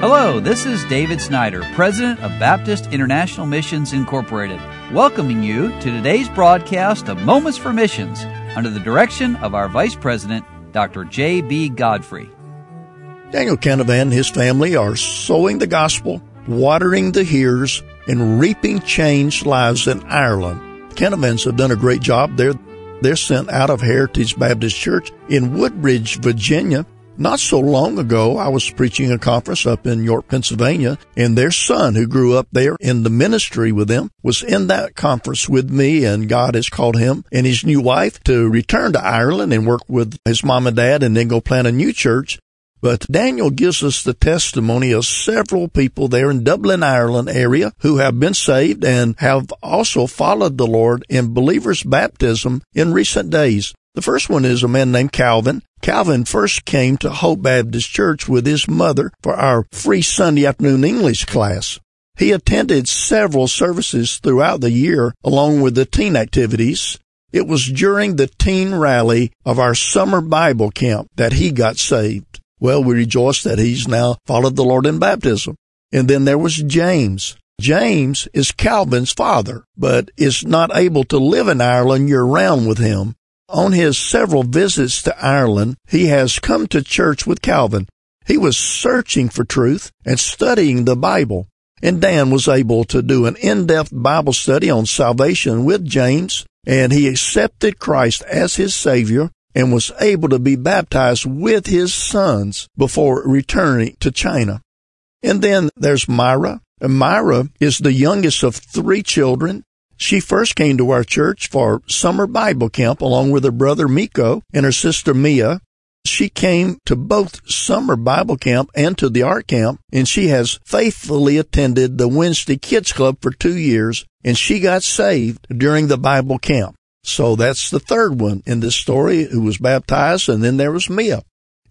Hello, this is David Snyder, President of Baptist International Missions, Incorporated, welcoming you to today's broadcast of Moments for Missions under the direction of our Vice President, Dr. J.B. Godfrey. Daniel Canavan and his family are sowing the gospel, watering the hearers, and reaping changed lives in Ireland. Canavans have done a great job there. They're sent out of Heritage Baptist Church in Woodbridge, Virginia. Not so long ago, I was preaching a conference up in York, Pennsylvania, and their son, who grew up there in the ministry with them, was in that conference with me, and God has called him and his new wife to return to Ireland and work with his mom and dad and then go plant a new church. But Daniel gives us the testimony of several people there in Dublin, Ireland area who have been saved and have also followed the Lord in believers' baptism in recent days. The first one is a man named Calvin. Calvin first came to Hope Baptist Church with his mother for our free Sunday afternoon English class. He attended several services throughout the year along with the teen activities. It was during the teen rally of our summer Bible camp that he got saved. Well, we rejoice that he's now followed the Lord in baptism. And then there was James. James is Calvin's father, but is not able to live in Ireland year-round with him. On his several visits to Ireland, he has come to church with Calvin. He was searching for truth and studying the Bible, and Dan was able to do an in-depth Bible study on salvation with James, and he accepted Christ as his Savior and was able to be baptized with his sons before returning to China. And then there's Myra. And Myra is the youngest of three children. She first came to our church for summer Bible camp along with her brother Miko and her sister Mia. She came to both summer Bible camp and to the art camp, and she has faithfully attended the Wednesday Kids Club for 2 years, and she got saved during the Bible camp. So that's the third one in this story who was baptized, and then there was Mia.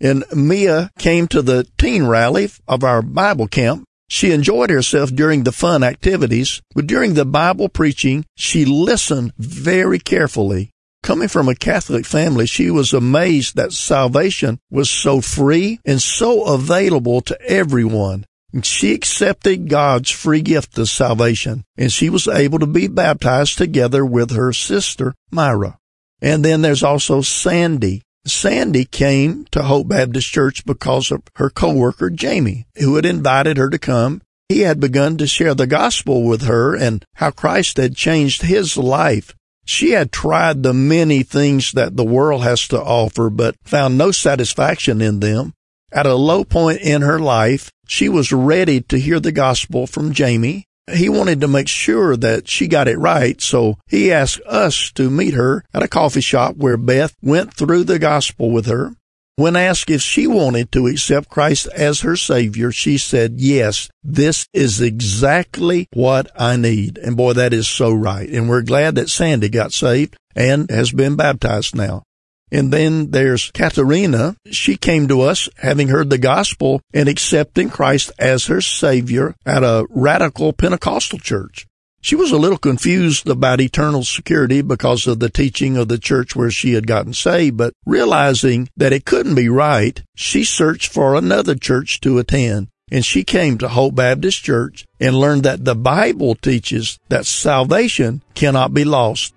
And Mia came to the teen rally of our Bible camp. She enjoyed herself during the fun activities, but during the Bible preaching, she listened very carefully. Coming from a Catholic family, she was amazed that salvation was so free and so available to everyone. She accepted God's free gift of salvation, and she was able to be baptized together with her sister, Myra. And then there's also Sandy. Sandy came to Hope Baptist Church because of her coworker, Jamie, who had invited her to come. He had begun to share the gospel with her and how Christ had changed his life. She had tried the many things that the world has to offer, but found no satisfaction in them. At a low point in her life, she was ready to hear the gospel from Jamie. He wanted to make sure that she got it right, so he asked us to meet her at a coffee shop where Beth went through the gospel with her. When asked if she wanted to accept Christ as her Savior, she said, "Yes, this is exactly what I need." And boy, that is so right. And we're glad that Sandy got saved and has been baptized now. And then there's Katerina. She came to us having heard the gospel and accepting Christ as her Savior at a radical Pentecostal church. She was a little confused about eternal security because of the teaching of the church where she had gotten saved, but realizing that it couldn't be right, she searched for another church to attend. And she came to Hope Baptist Church and learned that the Bible teaches that salvation cannot be lost.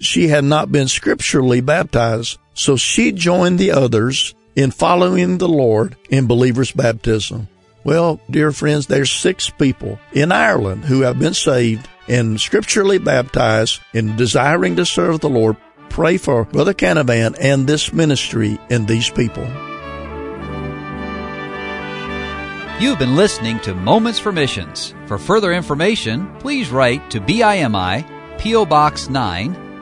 She had not been scripturally baptized, so she joined the others in following the Lord in believers' baptism. Well, dear friends, there's 6 people in Ireland who have been saved and scripturally baptized and desiring to serve the Lord. Pray for Brother Canavan and this ministry and these people. You've been listening to Moments for Missions. For further information, please write to BIMI, P.O. Box 9,